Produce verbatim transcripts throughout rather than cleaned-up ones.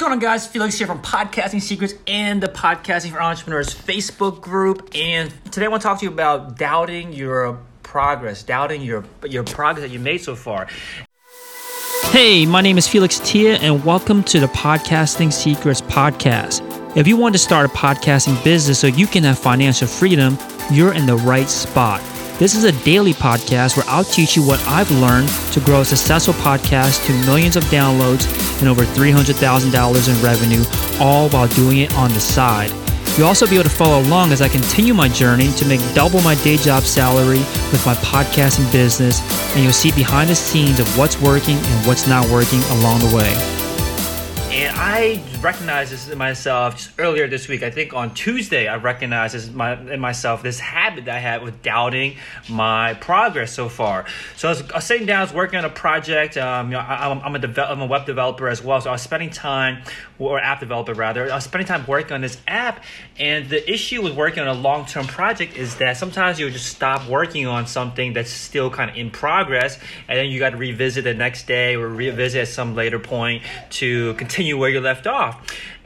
going on, guys? Felix here from Podcasting Secrets and the Podcasting for Entrepreneurs Facebook group. And today I want to talk to you about doubting your progress, doubting your, your progress that you made so far. Hey, my name is Felix Tia, and welcome to the Podcasting Secrets podcast. If you want to start a podcasting business so you can have financial freedom, you're in the right spot. This is a daily podcast where I'll teach you what I've learned to grow a successful podcast to millions of downloads and over three hundred thousand dollars in revenue, all while doing it on the side. You'll also be able to follow along as I continue my journey to make double my day job salary with my podcasting business, and you'll see behind the scenes of what's working and what's not working along the way. And I recognized this in myself just earlier this week. I think on Tuesday, I recognized this my, in myself this habit that I had with doubting my progress so far. So I was, I was sitting down, I was working on a project. Um, you know, I, I'm, a devel- I'm a web developer as well, so I was spending time, or app developer rather. I was spending time working on this app, and the issue with working on a long-term project is that sometimes you just stop working on something that's still kind of in progress, and then you got to revisit the next day or revisit at some later point to continue where you left off.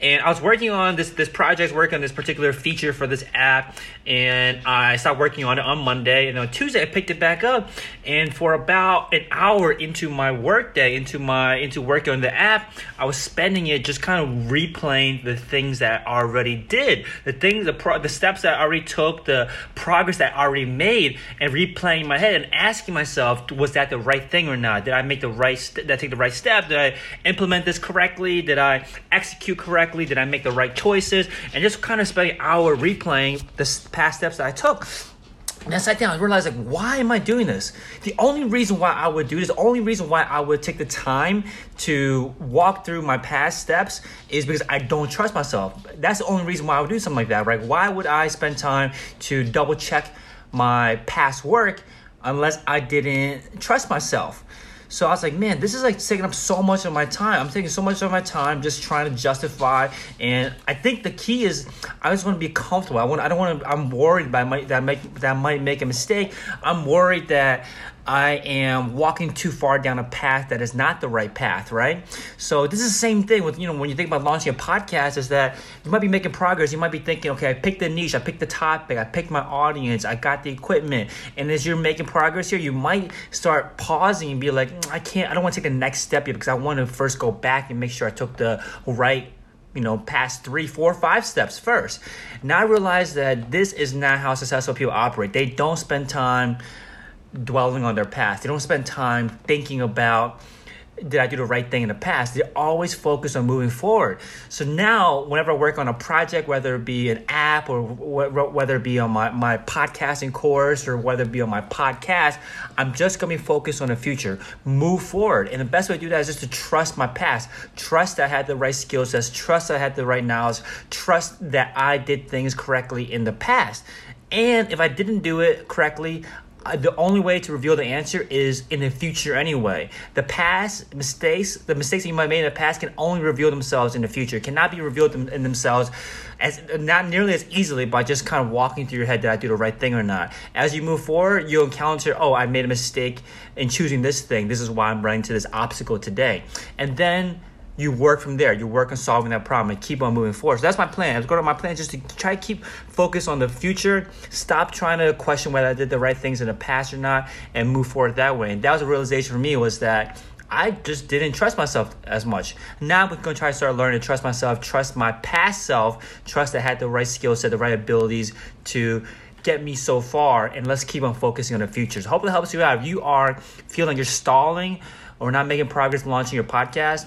And I was working on this this project, working on this particular feature for this app, and I stopped working on it on Monday, and on Tuesday I picked it back up. And for about an hour into my workday, into my into working on the app, I was spending it just kind of replaying the things that I already did, the things, the pro, the steps that I already took, the progress that I already made, and replaying in my head and asking myself, was that the right thing or not? Did I make the right? St- did I take the right step? Did I implement this correctly? Did I execute correctly? Did I make the right choices? And just kind of spending an hour replaying the past steps that I took. And I sat down and realized, like, why am I doing this? The only reason why I would do this, the only reason why I would take the time to walk through my past steps is because I don't trust myself. That's the only reason why I would do something like that, right? Why would I spend time to double check my past work unless I didn't trust myself? So I was like, man, this is like taking up so much of my time. I'm taking so much of my time just trying to justify. And I think the key is I just want to be comfortable. I want. I don't want to. I'm worried by my, that I make that I might make a mistake. I'm worried that I am walking too far down a path that is not the right path, right? So this is the same thing with, you know, when you think about launching a podcast, is that you might be making progress. You might be thinking, okay, I picked the niche, I picked the topic, I picked my audience, I got the equipment. And as you're making progress here, you might start pausing and be like, I can't, I don't want to take the next step yet because I want to first go back and make sure I took the right, you know, past three, four, five steps first. Now I realize that this is not how successful people operate. They don't spend time dwelling on their past. They don't spend time thinking about, did I do the right thing in the past? They're always focused on moving forward. So now whenever I work on a project, whether it be an app or whether it be on my, my podcasting course or whether it be on my podcast, I'm just going to be focused on the future, move forward. And the best way to do that is just to trust my past, trust that I had the right skill sets, trust that I had the right knowledge, trust that I did things correctly in the past. And if I didn't do it correctly, the only way to reveal the answer is in the future anyway. The past mistakes, the mistakes that you might have made in the past can only reveal themselves in the future. It cannot be revealed in themselves as not nearly as easily by just kind of walking through your head, did I do the right thing or not? As you move forward, you'll encounter, oh, I made a mistake in choosing this thing. This is why I'm running to this obstacle today. And then you work from there. You work on solving that problem and keep on moving forward. So that's my plan. I was going to my plan just to try to keep focused on the future, stop trying to question whether I did the right things in the past or not, and move forward that way. And that was a realization for me, was that I just didn't trust myself as much. Now I'm going to try to start learning to trust myself, trust my past self, trust that I had the right skill set, the right abilities to get me so far, and let's keep on focusing on the future. So hopefully it helps you out. If you are feeling you're stalling or not making progress launching your podcast,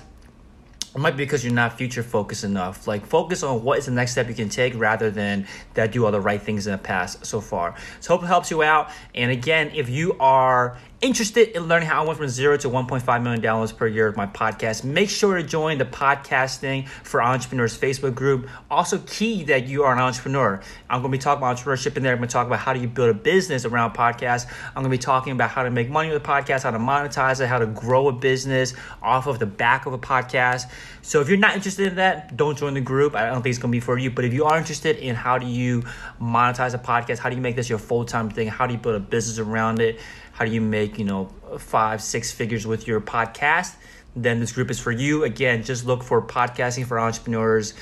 it might be because you're not future focused enough. Like, focus on what is the next step you can take rather than that do all the right things in the past so far. So hope it helps you out. And again, if you are interested in learning how I went from zero to one point five million downloads per year with my podcast, make sure to join the Podcasting for Entrepreneurs Facebook group. Also key that you are an entrepreneur. I'm going to be talking about entrepreneurship in there. I'm going to talk about how do you build a business around podcasts. I'm going to be talking about how to make money with a podcast, how to monetize it, how to grow a business off of the back of a podcast. So if you're not interested in that, don't join the group. I don't think it's going to be for you. But if you are interested in how do you monetize a podcast, how do you make this your full-time thing, how do you build a business around it, how do you make, you know, five, six figures with your podcast, then this group is for you. Again, just look for Podcasting for Entrepreneurs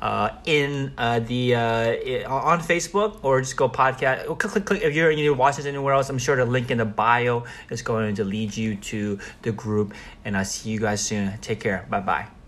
uh, in uh, the uh, on Facebook, or just go podcast. Click, click, click. If you're you watch this anywhere else, I'm sure the link in the bio is going to lead you to the group. And I'll see you guys soon. Take care. Bye bye.